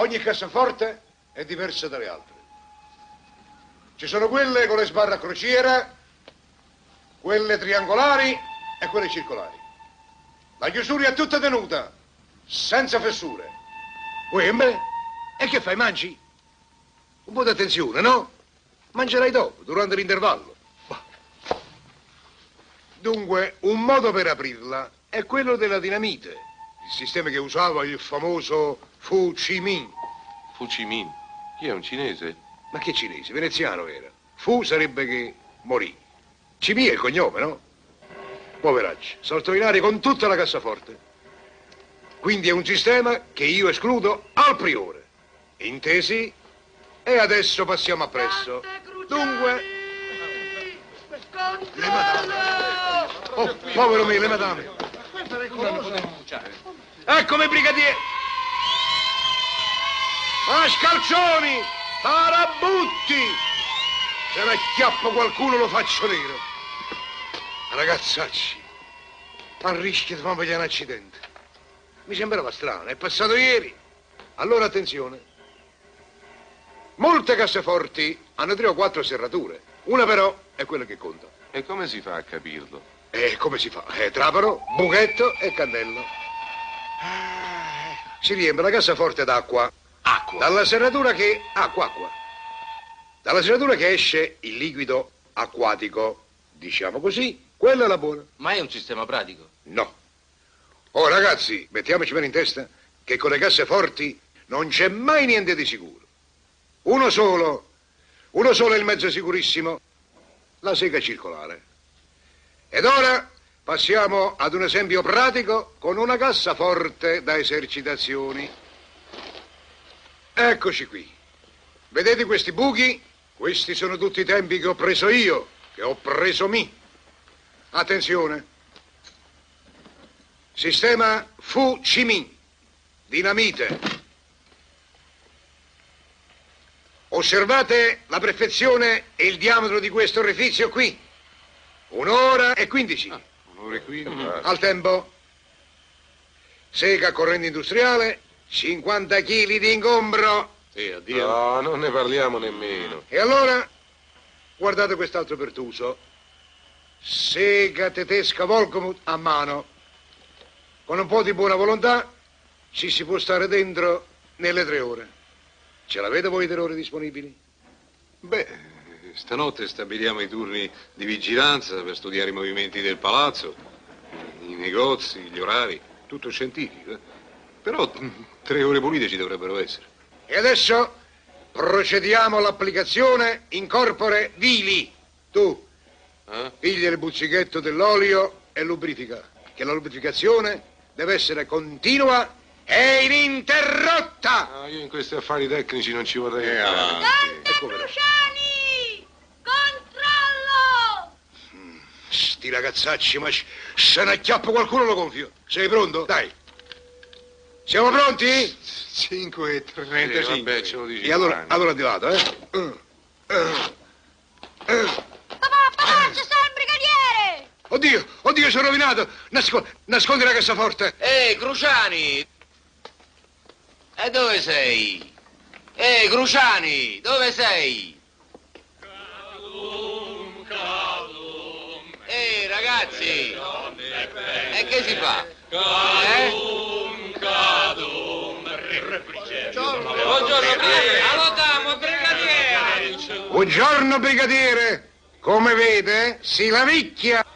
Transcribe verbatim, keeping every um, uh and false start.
Ogni cassaforte è diversa dalle altre. Ci sono quelle con le sbarre a crociera, quelle triangolari e quelle circolari. La chiusura è tutta tenuta, senza fessure. Uembe, e che fai, mangi? Un po' d'attenzione, no? Mangerai dopo, durante l'intervallo. Dunque, un modo per aprirla è quello della dinamite, il sistema che usava il famoso Fu Cimì. Fu Cimì? Chi è, un cinese? Ma che cinese? Veneziano era. Fu sarebbe che morì. Cimì è il cognome, no? Poveraccio, saltò in aria con tutta la cassaforte. Quindi è un sistema che io escludo al priore. Intesi? E adesso passiamo appresso. Dunque... Le madame. Oh, povero me, le madame. Eccomi, brigadiere. Mascalzoni, parabutti. Se ne acchiappo qualcuno lo faccio nero. Ragazzacci, al rischio di farmi un accidente. Mi sembrava strano, è passato ieri. Allora attenzione. Molte casseforti hanno tre o quattro serrature. Una però è quella che conta. E come si fa a capirlo? E come si fa? Eh, trapano, buchetto e cannello. Si riempie la cassaforte d'acqua. Acqua? Dalla serratura che... Acqua, acqua. Dalla serratura che esce il liquido acquatico. Diciamo così, quella è la buona. Ma è un sistema pratico? No. Oh, ragazzi, mettiamoci bene in testa che con le casseforti non c'è mai niente di sicuro. Uno solo... Uno solo è il mezzo sicurissimo, la sega circolare. Ed ora passiamo ad un esempio pratico con una cassaforte da esercitazioni. Eccoci qui. Vedete questi buchi? Questi sono tutti i tempi che ho preso io, che ho preso mi. Attenzione. Sistema Fu Cimì, dinamite. Osservate la perfezione e il diametro di questo orifizio qui. Un'ora e quindici. Ah, un'ora e quindici. Al tempo. Sega corrente industriale, cinquanta chili di ingombro. Sì, addio. No, non ne parliamo nemmeno. E allora, guardate quest'altro pertuso. Sega tedesca Volkomut a mano. Con un po' di buona volontà ci si può stare dentro nelle tre ore. Ce l'avete voi delle ore disponibili? Beh, stanotte stabiliamo i turni di vigilanza per studiare i movimenti del palazzo, i negozi, gli orari, tutto scientifico. Eh? Però tre ore pulite ci dovrebbero essere. E adesso procediamo all'applicazione in corpore vili. Tu, eh? Piglia il buzzichetto dell'olio e lubrifica, che la lubrificazione deve essere continua e ininterrotta! No, io in questi affari tecnici non ci vorrei entrare. Cruciani! Controllo! Mm, sti ragazzacci, ma se ne acchiappo qualcuno lo gonfio. Sei pronto? Dai. Siamo pronti? cinque e trentacinque. Sì, vabbè, ce lo dici. E allora, allora di lato, eh? Uh, uh, uh. Papà, papà, ci sta il brigadiere! Oddio, oddio, sono rovinato! Nasco, nascondi la cassaforte! Ehi, Cruciani! E dove sei? Ehi, Cruciani, dove sei? Cadum, cadum. Ehi, ragazzi, e che si fa? Cadum, eh? Cadum. Buongiorno, buongiorno, brigadiere. Allora, brigadiere. Buongiorno, brigadiere. Come vede, si lavicchia.